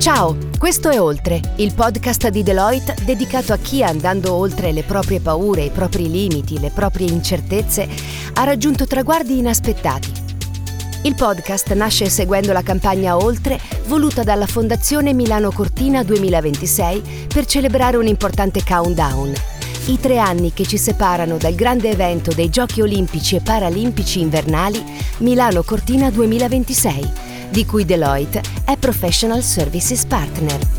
Ciao, questo è Oltre, il podcast di Deloitte dedicato a chi, andando oltre le proprie paure, i propri limiti, le proprie incertezze, ha raggiunto traguardi inaspettati. Il podcast nasce seguendo la campagna Oltre, voluta dalla Fondazione Milano Cortina 2026 per celebrare un importante countdown. I 3 anni che ci separano dal grande evento dei Giochi Olimpici e Paralimpici invernali Milano Cortina 2026, di cui Deloitte è Professional Services Partner.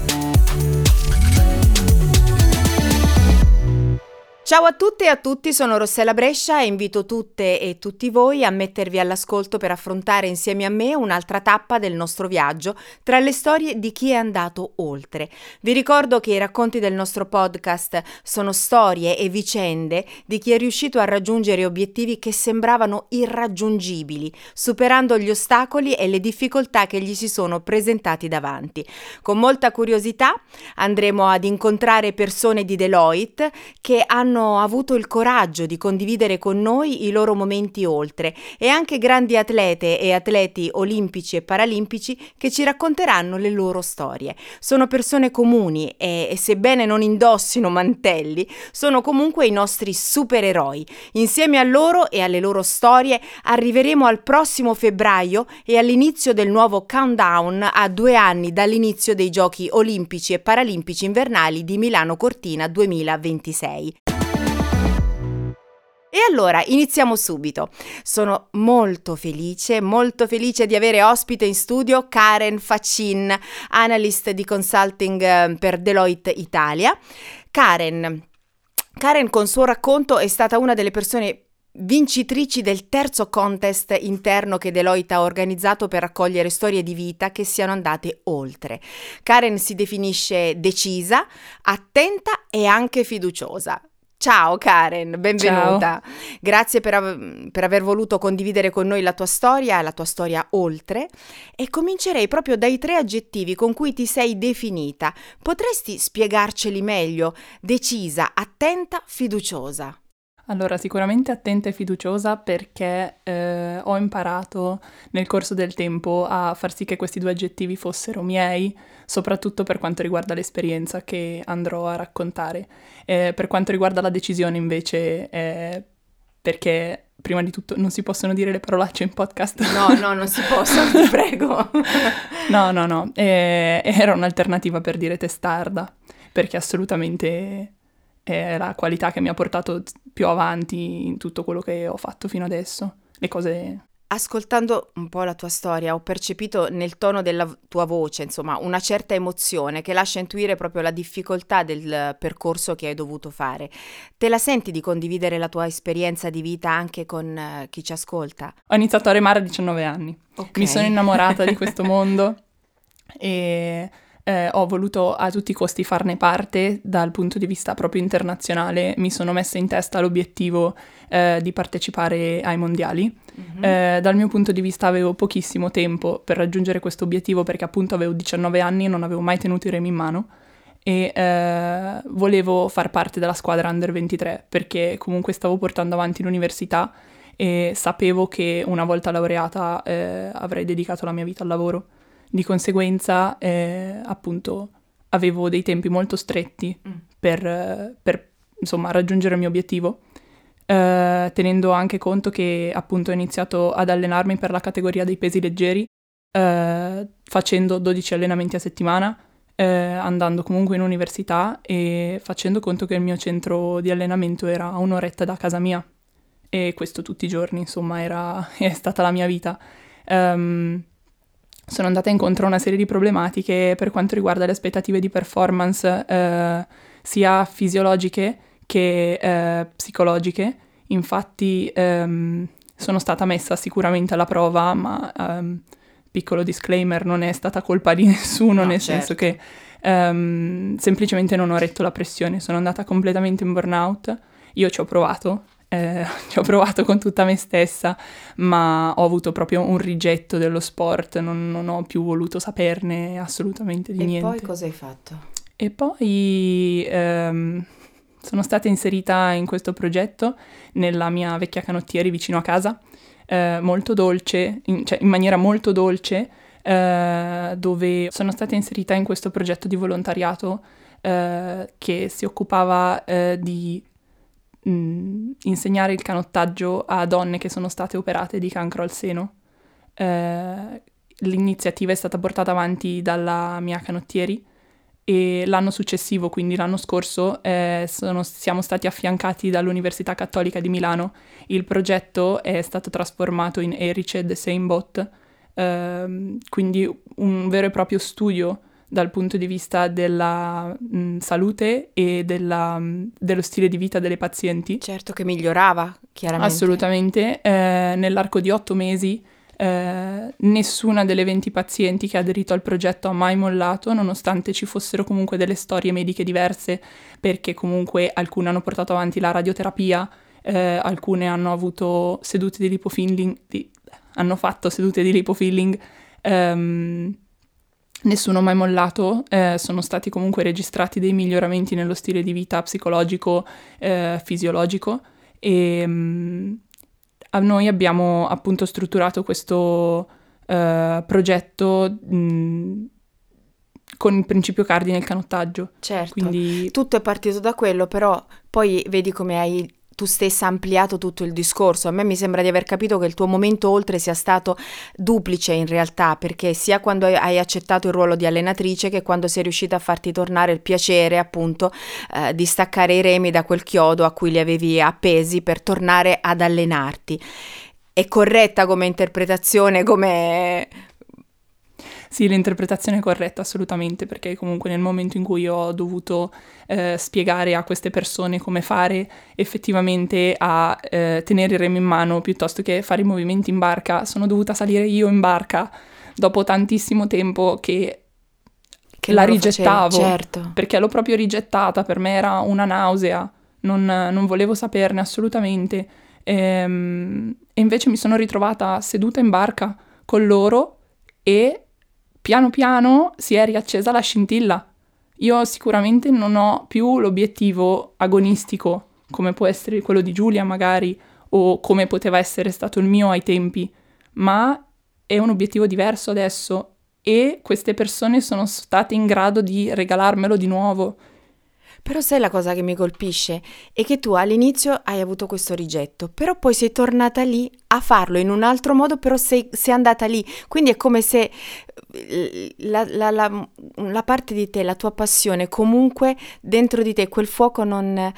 Ciao a tutte e a tutti, sono Rossella Brescia e invito tutte e tutti voi a mettervi all'ascolto per affrontare insieme a me un'altra tappa del nostro viaggio tra le storie di chi è andato oltre. Vi ricordo che i racconti del nostro podcast sono storie e vicende di chi è riuscito a raggiungere obiettivi che sembravano irraggiungibili, superando gli ostacoli e le difficoltà che gli si sono presentati davanti. Con molta curiosità andremo ad incontrare persone di Deloitte che hanno avuto il coraggio di condividere con noi i loro momenti oltre e anche grandi atlete e atleti olimpici e paralimpici che ci racconteranno le loro storie. Sono persone comuni e sebbene non indossino mantelli, sono comunque i nostri supereroi. Insieme a loro e alle loro storie arriveremo al prossimo febbraio e all'inizio del nuovo countdown a 2 anni dall'inizio dei Giochi Olimpici e Paralimpici Invernali di Milano Cortina 2026. E allora iniziamo subito. Sono molto felice di avere ospite in studio Karen Faccin, analyst di consulting per Deloitte Italia. Karen con il suo racconto è stata una delle persone vincitrici del 3° contest interno che Deloitte ha organizzato per raccogliere storie di vita che siano andate oltre. Karen si definisce decisa, attenta e anche fiduciosa. Ciao Karen, benvenuta. Ciao. Grazie per aver voluto condividere con noi la tua storia oltre, e comincerei proprio dai 3 aggettivi con cui ti sei definita. Potresti spiegarceli meglio? Decisa, attenta, fiduciosa. Allora, sicuramente attenta e fiduciosa perché ho imparato nel corso del tempo a far sì che questi 2 aggettivi fossero miei, soprattutto per quanto riguarda l'esperienza che andrò a raccontare. Per quanto riguarda la decisione invece, perché prima di tutto non si possono dire le parolacce in podcast. No, non si possono, ti prego. No, era un'alternativa per dire testarda, perché assolutamente è la qualità che mi ha portato più avanti in tutto quello che ho fatto fino adesso, le cose. Ascoltando un po' la tua storia, ho percepito nel tono della tua voce, insomma, una certa emozione che lascia intuire proprio la difficoltà del percorso che hai dovuto fare. Te la senti di condividere la tua esperienza di vita anche con chi ci ascolta? Ho iniziato a remare a 19 anni. Okay. Mi sono innamorata di questo mondo e ho voluto a tutti i costi farne parte dal punto di vista proprio internazionale. Mi sono messa in testa l'obiettivo di partecipare ai mondiali. Mm-hmm. Dal mio punto di vista avevo pochissimo tempo per raggiungere questo obiettivo perché appunto avevo 19 anni e non avevo mai tenuto i remi in mano e volevo far parte della squadra Under 23 perché comunque stavo portando avanti l'università e sapevo che una volta laureata avrei dedicato la mia vita al lavoro. Di conseguenza, appunto, avevo dei tempi molto stretti per insomma, raggiungere il mio obiettivo, tenendo anche conto che, appunto, ho iniziato ad allenarmi per la categoria dei pesi leggeri, facendo 12 allenamenti a settimana, andando comunque in università e facendo conto che il mio centro di allenamento era a 1 oretta da casa mia. E questo tutti i giorni, insomma, è stata la mia vita. Sono andata incontro a una serie di problematiche per quanto riguarda le aspettative di performance sia fisiologiche che psicologiche. Infatti sono stata messa sicuramente alla prova, ma piccolo disclaimer, non è stata colpa di nessuno, senso che semplicemente non ho retto la pressione, sono andata completamente in burnout. Io ci ho provato con tutta me stessa, ma ho avuto proprio un rigetto dello sport, non ho più voluto saperne assolutamente di niente. E poi cosa hai fatto? E poi sono stata inserita in questo progetto nella mia vecchia canottieri vicino a casa, in maniera molto dolce, dove sono stata inserita in questo progetto di volontariato che si occupava di insegnare il canottaggio a donne che sono state operate di cancro al seno. L'iniziativa è stata portata avanti dalla mia canottieri e l'anno successivo, quindi l'anno scorso, siamo stati affiancati dall'Università Cattolica di Milano. Il progetto è stato trasformato in Erice the same boat, quindi un vero e proprio studio dal punto di vista della salute e dello stile di vita delle pazienti. Certo che migliorava, chiaramente. Assolutamente. Nell'arco di 8 mesi nessuna delle 20 pazienti che ha aderito al progetto ha mai mollato, nonostante ci fossero comunque delle storie mediche diverse, perché comunque alcune hanno portato avanti la radioterapia, alcune hanno avuto sedute di lipofilling, hanno fatto sedute di lipofilling, nessuno ha mai mollato, sono stati comunque registrati dei miglioramenti nello stile di vita psicologico, fisiologico, e noi abbiamo appunto strutturato questo progetto con il principio cardine del canottaggio. Certo, quindi tutto è partito da quello, però poi vedi come hai tu stessa ampliato tutto il discorso. A me mi sembra di aver capito che il tuo momento oltre sia stato duplice in realtà, perché sia quando hai accettato il ruolo di allenatrice che quando sei riuscita a farti tornare il piacere appunto di staccare i remi da quel chiodo a cui li avevi appesi per tornare ad allenarti. È corretta come interpretazione, come... Sì, l'interpretazione è corretta, assolutamente, perché comunque nel momento in cui ho dovuto spiegare a queste persone come fare effettivamente a tenere il remo in mano piuttosto che fare i movimenti in barca, sono dovuta salire io in barca dopo tantissimo tempo che la rigettavo, certo. Perché l'ho proprio rigettata, per me era una nausea, non volevo saperne assolutamente, e invece mi sono ritrovata seduta in barca con loro e piano piano si è riaccesa la scintilla. Io sicuramente non ho più l'obiettivo agonistico, come può essere quello di Giulia magari, o come poteva essere stato il mio ai tempi, ma è un obiettivo diverso adesso e queste persone sono state in grado di regalarmelo di nuovo. Però sai la cosa che mi colpisce? È che tu all'inizio hai avuto questo rigetto, però poi sei tornata lì a farlo in un altro modo, però sei andata lì. Quindi è come se la parte di te, la tua passione, comunque dentro di te quel fuoco non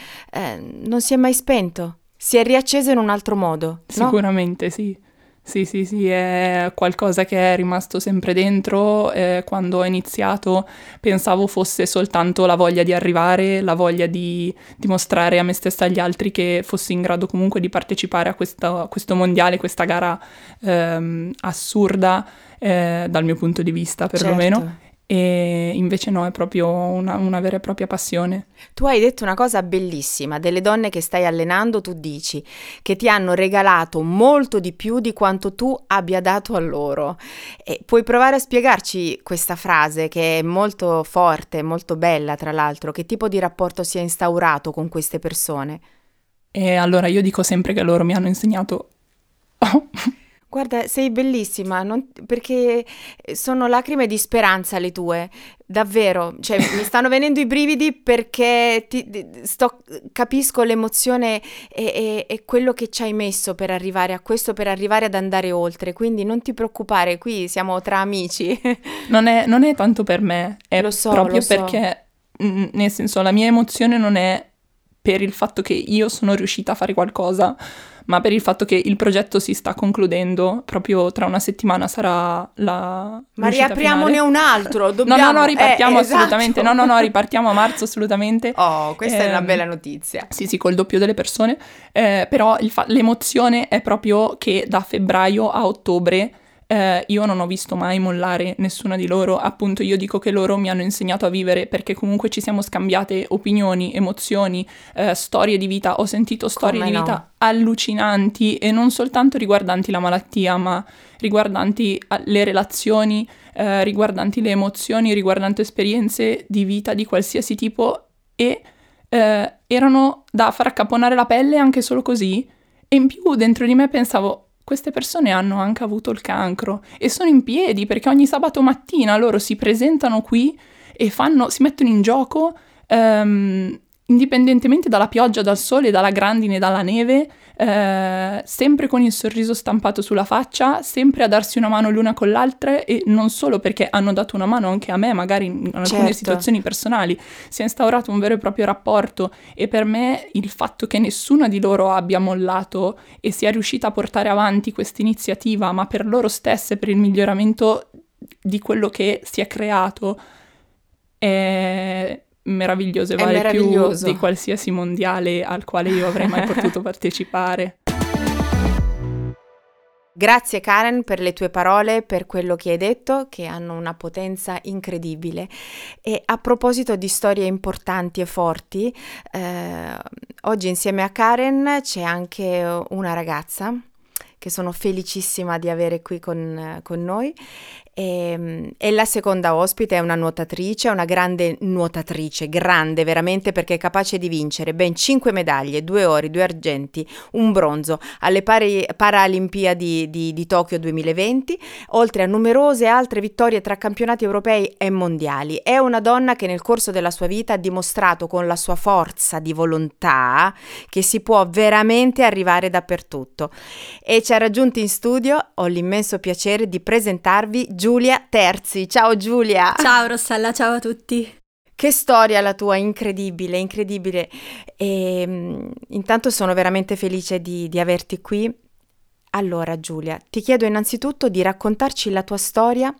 si è mai spento, si è riacceso in un altro modo. Sicuramente, no? Sì. Sì, è qualcosa che è rimasto sempre dentro. Quando ho iniziato pensavo fosse soltanto la voglia di arrivare, la voglia di dimostrare a me stessa e agli altri che fossi in grado comunque di partecipare a questo mondiale, questa gara assurda dal mio punto di vista perlomeno. Certo. E invece no, è proprio una vera e propria passione. Tu hai detto una cosa bellissima, delle donne che stai allenando tu dici che ti hanno regalato molto di più di quanto tu abbia dato a loro. E puoi provare a spiegarci questa frase che è molto forte, molto bella tra l'altro, che tipo di rapporto si è instaurato con queste persone? E allora io dico sempre che loro mi hanno insegnato... Guarda, sei bellissima, perché sono lacrime di speranza le tue, davvero, cioè mi stanno venendo i brividi perché capisco l'emozione e quello che ci hai messo per arrivare a questo, per arrivare ad andare oltre, quindi non ti preoccupare, qui siamo tra amici. Non è tanto per me, è perché, nel senso, la mia emozione non è per il fatto che io sono riuscita a fare qualcosa, ma per il fatto che il progetto si sta concludendo, proprio tra una settimana sarà la... Ma riapriamone finale. Un altro, dobbiamo... No, ripartiamo assolutamente, esatto. No, ripartiamo a marzo assolutamente. Oh, questa è una bella notizia. Sì, col doppio delle persone, però l'emozione è proprio che da febbraio a ottobre io non ho visto mai mollare nessuna di loro, appunto io dico che loro mi hanno insegnato a vivere, perché comunque ci siamo scambiate opinioni, emozioni, storie di vita, ho sentito storie di vita allucinanti e non soltanto riguardanti la malattia, ma riguardanti le relazioni, riguardanti le emozioni, riguardanti esperienze di vita di qualsiasi tipo e erano da far accapponare la pelle anche solo così, e in più dentro di me pensavo Queste persone hanno anche avuto il cancro e sono in piedi perché ogni sabato mattina loro si presentano qui e si mettono in gioco indipendentemente dalla pioggia, dal sole, dalla grandine, dalla neve, sempre con il sorriso stampato sulla faccia, sempre a darsi una mano l'una con l'altra, e non solo perché hanno dato una mano anche a me magari in alcune situazioni personali. Si è instaurato un vero e proprio rapporto, e per me il fatto che nessuna di loro abbia mollato e sia riuscita a portare avanti questa iniziativa, ma per loro stesse, per il miglioramento di quello che si è creato, è meraviglioso e vale più di qualsiasi mondiale al quale io avrei mai potuto partecipare. Grazie Karen per le tue parole, per quello che hai detto, che hanno una potenza incredibile. E a proposito di storie importanti e forti, oggi insieme a Karen c'è anche una ragazza che sono felicissima di avere qui con noi. E la seconda ospite è una nuotatrice, una grande nuotatrice, grande veramente, perché è capace di vincere ben 5 medaglie, 2 ori, 2 argenti, un bronzo alle Paralimpiadi di Tokyo 2020, oltre a numerose altre vittorie tra campionati europei e mondiali. È una donna che nel corso della sua vita ha dimostrato con la sua forza di volontà che si può veramente arrivare dappertutto, e ci ha raggiunti in studio. Ho l'immenso piacere di presentarvi Giulia Terzi. Ciao Giulia. Ciao Rossella, ciao a tutti. Che storia la tua, incredibile, incredibile. E intanto sono veramente felice di averti qui. Allora Giulia, ti chiedo innanzitutto di raccontarci la tua storia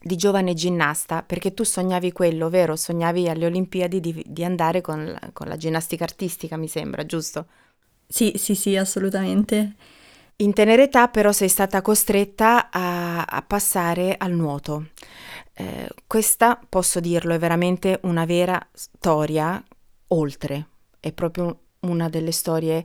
di giovane ginnasta, perché tu sognavi quello, vero? Sognavi alle Olimpiadi di andare con la ginnastica artistica, mi sembra, giusto? Sì, assolutamente. In tenera età però sei stata costretta a passare al nuoto. Questa, posso dirlo, è veramente una vera storia oltre. È proprio una delle storie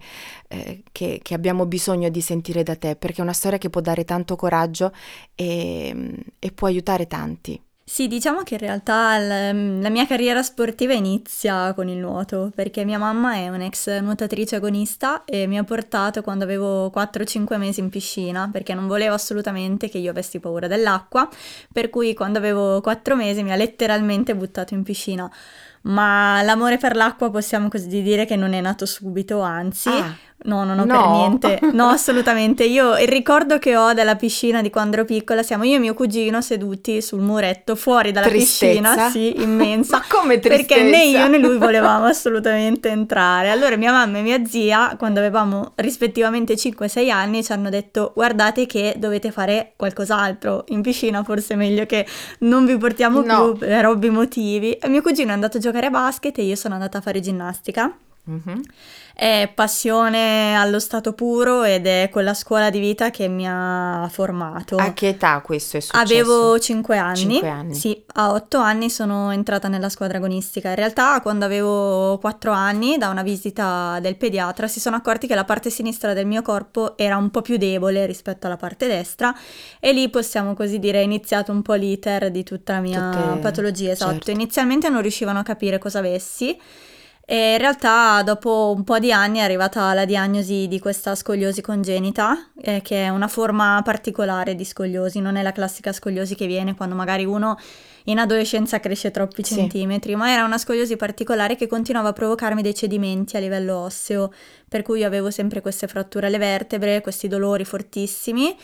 che abbiamo bisogno di sentire da te, perché è una storia che può dare tanto coraggio e può aiutare tanti. Sì, diciamo che in realtà la mia carriera sportiva inizia con il nuoto, perché mia mamma è un'ex nuotatrice agonista e mi ha portato quando avevo 4-5 mesi in piscina, perché non volevo assolutamente che io avessi paura dell'acqua, per cui quando avevo 4 mesi mi ha letteralmente buttato in piscina. Ma l'amore per l'acqua possiamo così dire che non è nato subito, anzi... No, per niente, no, assolutamente. Io il ricordo che ho della piscina di quando ero piccola, siamo io e mio cugino seduti sul muretto fuori dalla piscina, sì, immensa. Ma come tristezza! Perché né io né lui volevamo assolutamente entrare. Allora mia mamma e mia zia, quando avevamo rispettivamente 5-6 anni, ci hanno detto: guardate che dovete fare qualcos'altro, in piscina forse è meglio che non vi portiamo più per ovvi motivi. E mio cugino è andato a giocare a basket e io sono andata a fare ginnastica. Mm-hmm. È passione allo stato puro ed è quella scuola di vita che mi ha formato. A che età questo è successo? Avevo 5 anni. 5 anni. Sì, a 8 anni sono entrata nella squadra agonistica. In realtà quando avevo 4 anni, da una visita del pediatra, si sono accorti che la parte sinistra del mio corpo era un po' più debole rispetto alla parte destra, e lì possiamo così dire è iniziato un po' l'iter di tutta la mia patologia. Esatto, certo. Inizialmente non riuscivano a capire cosa avessi. E in realtà dopo un po' di anni è arrivata la diagnosi di questa scoliosi congenita, che è una forma particolare di scoliosi, non è la classica scoliosi che viene quando magari uno in adolescenza cresce troppi centimetri, ma era una scoliosi particolare che continuava a provocarmi dei cedimenti a livello osseo, per cui io avevo sempre queste fratture alle vertebre, questi dolori fortissimi.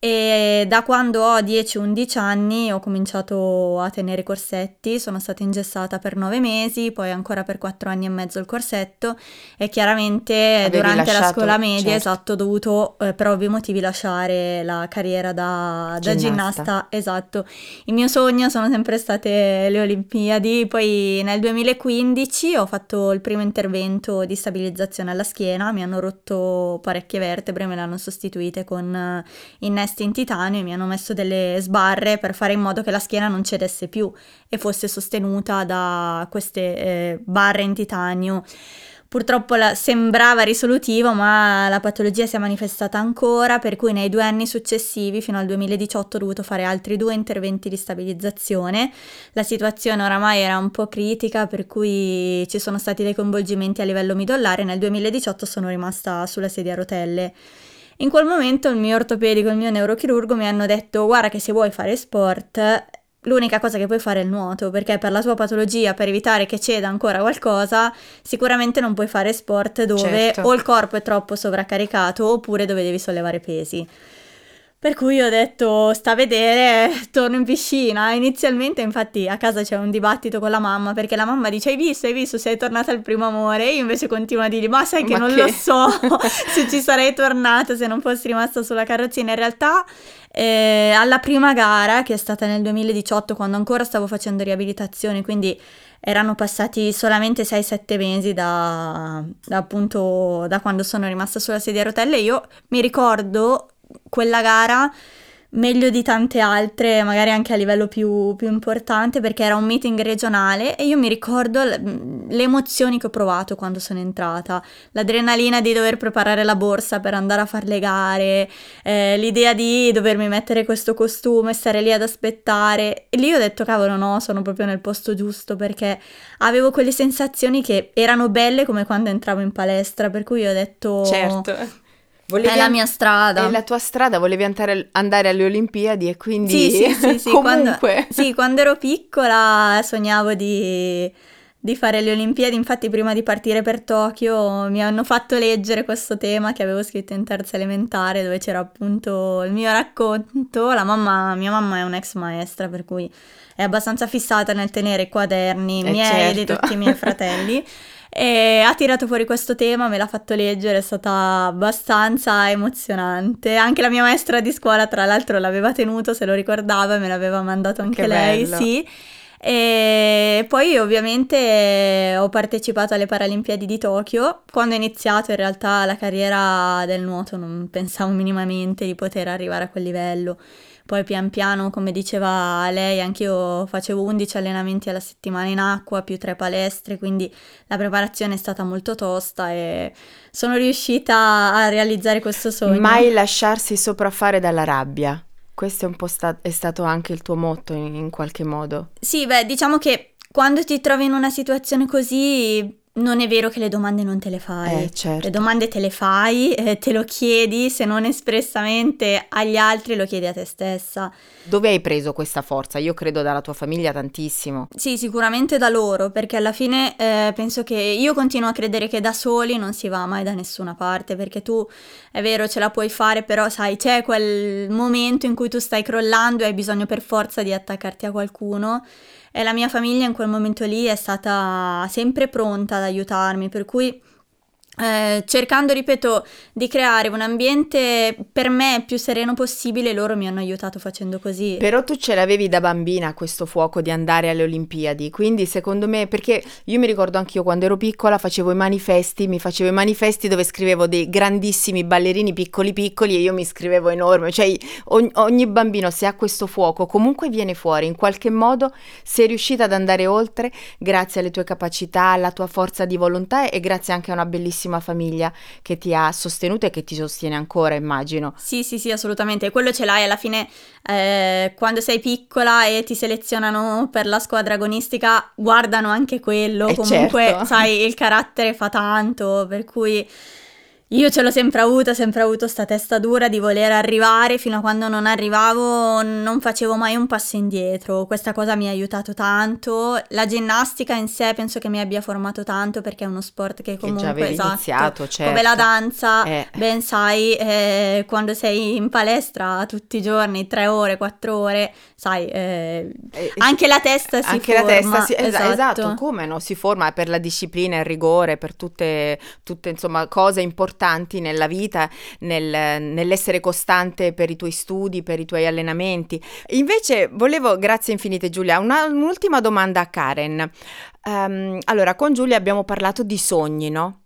E da quando ho 10-11 anni ho cominciato a tenere i corsetti, sono stata ingessata per 9 mesi, poi ancora per 4 anni e mezzo il corsetto, e chiaramente durante la scuola media, esatto, ho dovuto per ovvi motivi lasciare la carriera da ginnasta, esatto. Il mio sogno sono sempre state le Olimpiadi, poi nel 2015 ho fatto il primo intervento di stabilizzazione alla schiena, mi hanno rotto parecchie vertebre, me le hanno sostituite con innesti in titanio e mi hanno messo delle sbarre per fare in modo che la schiena non cedesse più e fosse sostenuta da queste barre in titanio. Purtroppo sembrava risolutivo, ma la patologia si è manifestata ancora, per cui nei 2 anni successivi fino al 2018 ho dovuto fare altri 2 interventi di stabilizzazione. La situazione oramai era un po' critica, per cui ci sono stati dei coinvolgimenti a livello midollare. Nel 2018 sono rimasta sulla sedia a rotelle. In quel momento il mio ortopedico e il mio neurochirurgo mi hanno detto: guarda che se vuoi fare sport l'unica cosa che puoi fare è il nuoto, perché per la sua patologia, per evitare che ceda ancora qualcosa, sicuramente non puoi fare sport dove o il corpo è troppo sovraccaricato oppure dove devi sollevare pesi. Per cui ho detto: sta a vedere, torno in piscina. Inizialmente infatti a casa c'è un dibattito con la mamma, perché la mamma dice: hai visto, sei tornata al primo amore. E io invece continuo a dirgli: ma non lo so se ci sarei tornata se non fossi rimasta sulla carrozzina. In realtà alla prima gara, che è stata nel 2018, quando ancora stavo facendo riabilitazione, quindi erano passati solamente 6-7 mesi da quando sono rimasta sulla sedia a rotelle, io mi ricordo quella gara meglio di tante altre, magari anche a livello più importante, perché era un meeting regionale e io mi ricordo le emozioni che ho provato quando sono entrata, l'adrenalina di dover preparare la borsa per andare a fare le gare, l'idea di dovermi mettere questo costume, stare lì ad aspettare. E lì ho detto: cavolo, no, sono proprio nel posto giusto, perché avevo quelle sensazioni che erano belle come quando entravo in palestra, per cui ho detto certo. Volevi è la mia strada. È la tua strada, volevi andare alle Olimpiadi e quindi sì, comunque. Quando ero piccola sognavo di fare le Olimpiadi, infatti prima di partire per Tokyo mi hanno fatto leggere questo tema che avevo scritto in terza elementare, dove c'era appunto il mio racconto. Mia mamma è un'ex maestra, per cui è abbastanza fissata nel tenere i quaderni miei e di tutti i miei fratelli. E ha tirato fuori questo tema, me l'ha fatto leggere, è stata abbastanza emozionante. Anche la mia maestra di scuola, tra l'altro, l'aveva tenuto, se lo ricordava, e me l'aveva mandato anche lei, sì. E poi ovviamente ho partecipato alle Paralimpiadi di Tokyo. Quando ho iniziato in realtà la carriera del nuoto non pensavo minimamente di poter arrivare a quel livello. Poi pian piano, come diceva lei, anch'io facevo 11 allenamenti alla settimana in acqua, più 3 palestre, quindi la preparazione è stata molto tosta e sono riuscita a realizzare questo sogno. Mai lasciarsi sopraffare dalla rabbia. Questo è un po' è stato anche il tuo motto in qualche modo. Sì, diciamo che quando ti trovi in una situazione così, non è vero che le domande non te le fai, certo. Le domande te le fai, te lo chiedi, se non espressamente agli altri lo chiedi a te stessa. Dove hai preso questa forza? Io credo dalla tua famiglia tantissimo. Sì, sicuramente da loro, perché alla fine penso che io continuo a credere che da soli non si va mai da nessuna parte, perché tu, è vero, ce la puoi fare, però sai, c'è quel momento in cui tu stai crollando e hai bisogno per forza di attaccarti a qualcuno. E la mia famiglia in quel momento lì è stata sempre pronta ad aiutarmi, per cui cercando, ripeto, di creare un ambiente per me più sereno possibile, loro mi hanno aiutato facendo così. Però tu ce l'avevi da bambina questo fuoco di andare alle Olimpiadi, quindi secondo me, perché io mi ricordo anch'io quando ero piccola facevo i manifesti dove scrivevo dei grandissimi ballerini piccoli e io mi scrivevo enorme, cioè ogni bambino, se ha questo fuoco, comunque viene fuori in qualche modo. Sei riuscita ad andare oltre grazie alle tue capacità, alla tua forza di volontà e grazie anche a una bellissima famiglia che ti ha sostenuto e che ti sostiene ancora, immagino. Sì, assolutamente, quello ce l'hai alla fine. Quando sei piccola e ti selezionano per la squadra agonistica, guardano anche quello, comunque certo. Sai, il carattere fa tanto, per cui io ce l'ho sempre avuto sta testa dura di voler arrivare. Fino a quando non arrivavo non facevo mai un passo indietro, questa cosa mi ha aiutato tanto. La ginnastica in sé penso che mi abbia formato tanto, perché è uno sport che comunque già avevi iniziato, certo. Come la danza, ben sai, quando sei in palestra tutti i giorni 3 ore, 4 ore, sai, anche la testa si anche forma. La testa esatto, come no? Si forma per la disciplina, il rigore, per tutte insomma cose importanti nella vita, nell'essere costante per i tuoi studi, per i tuoi allenamenti. Invece volevo, grazie infinite Giulia, un'ultima domanda a Karen. Allora, con Giulia abbiamo parlato di sogni, no?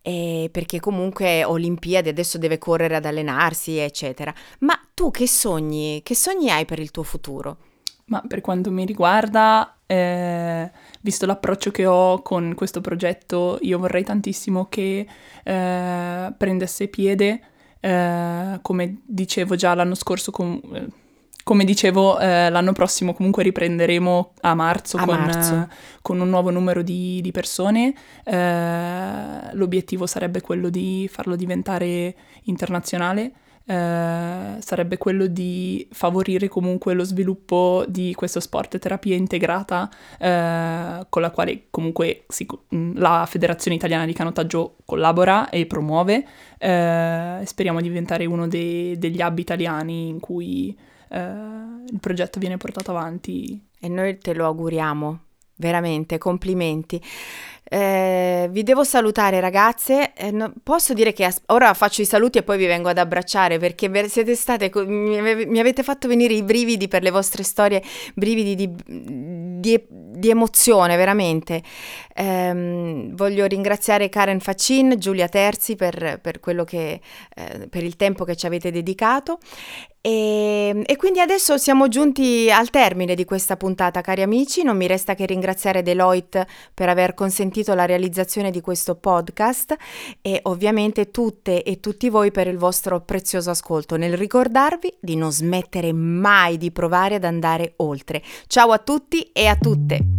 Perché comunque Olimpiadi, adesso deve correre ad allenarsi, eccetera. Ma tu che sogni hai per il tuo futuro? Ma per quanto mi riguarda, visto l'approccio che ho con questo progetto, io vorrei tantissimo che prendesse piede, come dicevo già l'anno scorso, come dicevo, l'anno prossimo comunque riprenderemo a marzo. Con un nuovo numero di persone. L'obiettivo sarebbe quello di farlo diventare internazionale. Sarebbe quello di favorire comunque lo sviluppo di questo sport terapia integrata, con la quale comunque la Federazione Italiana di Canottaggio collabora e promuove. Speriamo di diventare uno degli hub italiani in cui il progetto viene portato avanti. E noi te lo auguriamo, veramente, complimenti. Vi devo salutare, ragazze. Posso dire che ora faccio i saluti e poi vi vengo ad abbracciare, perché siete state mi avete fatto venire i brividi per le vostre storie, brividi di emozione, veramente. Voglio ringraziare Karen Faccin, Giulia Terzi per quello che per il tempo che ci avete dedicato, e quindi adesso siamo giunti al termine di questa puntata, cari amici. Non mi resta che ringraziare Deloitte per aver consentito la realizzazione di questo podcast, e ovviamente tutte e tutti voi per il vostro prezioso ascolto, nel ricordarvi di non smettere mai di provare ad andare oltre. Ciao a tutti e a tutte!